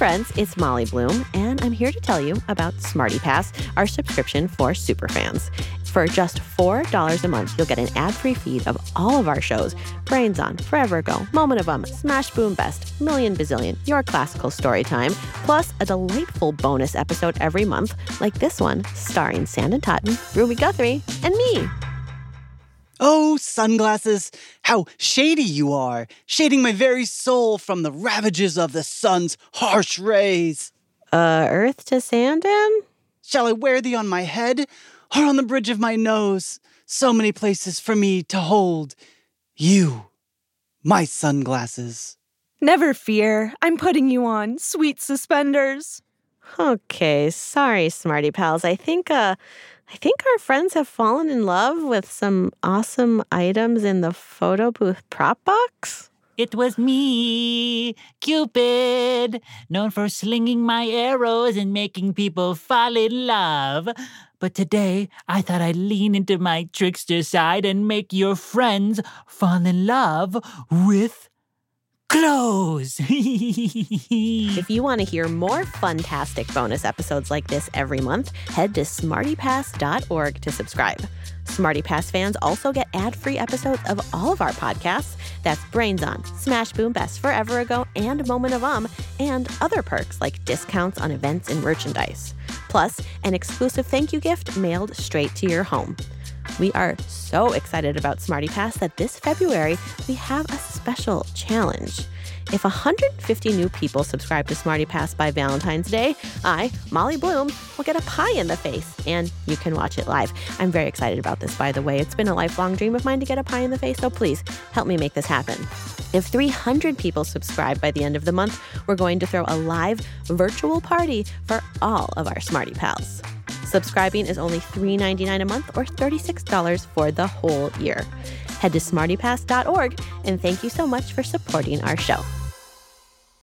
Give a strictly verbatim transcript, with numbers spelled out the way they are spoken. friends, it's Molly Bloom, and I'm here to tell you about SmartyPass, our subscription for superfans. For just four dollars a month, you'll get an ad-free feed of all of our shows, Brains On, Forever Go, Moment of Um, Smash Boom Best, Million Bazillion, Your Classical Storytime, plus a delightful bonus episode every month, like this one, starring Sanden Totten, Ruby Guthrie, and me. Oh, sunglasses, how shady you are, shading my very soul from the ravages of the sun's harsh rays. Uh, earth to Sanden? Shall I wear thee on my head? Or on the bridge of my nose, so many places for me to hold you, my sunglasses. Never fear, I'm putting you on, sweet suspenders. Okay, sorry, Smarty Pals. I think, uh, I think our friends have fallen in love with some awesome items in the photo booth prop box. It was me, Cupid, known for slinging my arrows and making people fall in love. But today, I thought I'd lean into my trickster side and make your friends fall in love with clothes. If you want to hear more fantastic bonus episodes like this every month, head to smarty pass dot org to subscribe. Smarty Pass fans also get ad-free episodes of all of our podcasts. That's Brains On, Smash Boom Best, Forever Ago, and Moment of Um, and other perks like discounts on events and merchandise. Plus, an exclusive thank you gift mailed straight to your home. We are so excited about Smarty Pass that this February, we have a special challenge. If one hundred fifty new people subscribe to Smarty Pass by Valentine's Day, I, Molly Bloom, will get a pie in the face, and you can watch it live. I'm very excited about this, by the way. It's been a lifelong dream of mine to get a pie in the face, so please help me make this happen. If three hundred people subscribe by the end of the month, we're going to throw a live virtual party for all of our Smarty Pals. Subscribing is only three dollars and ninety-nine cents a month or thirty-six dollars for the whole year. Head to smarty pass dot org, and thank you so much for supporting our show.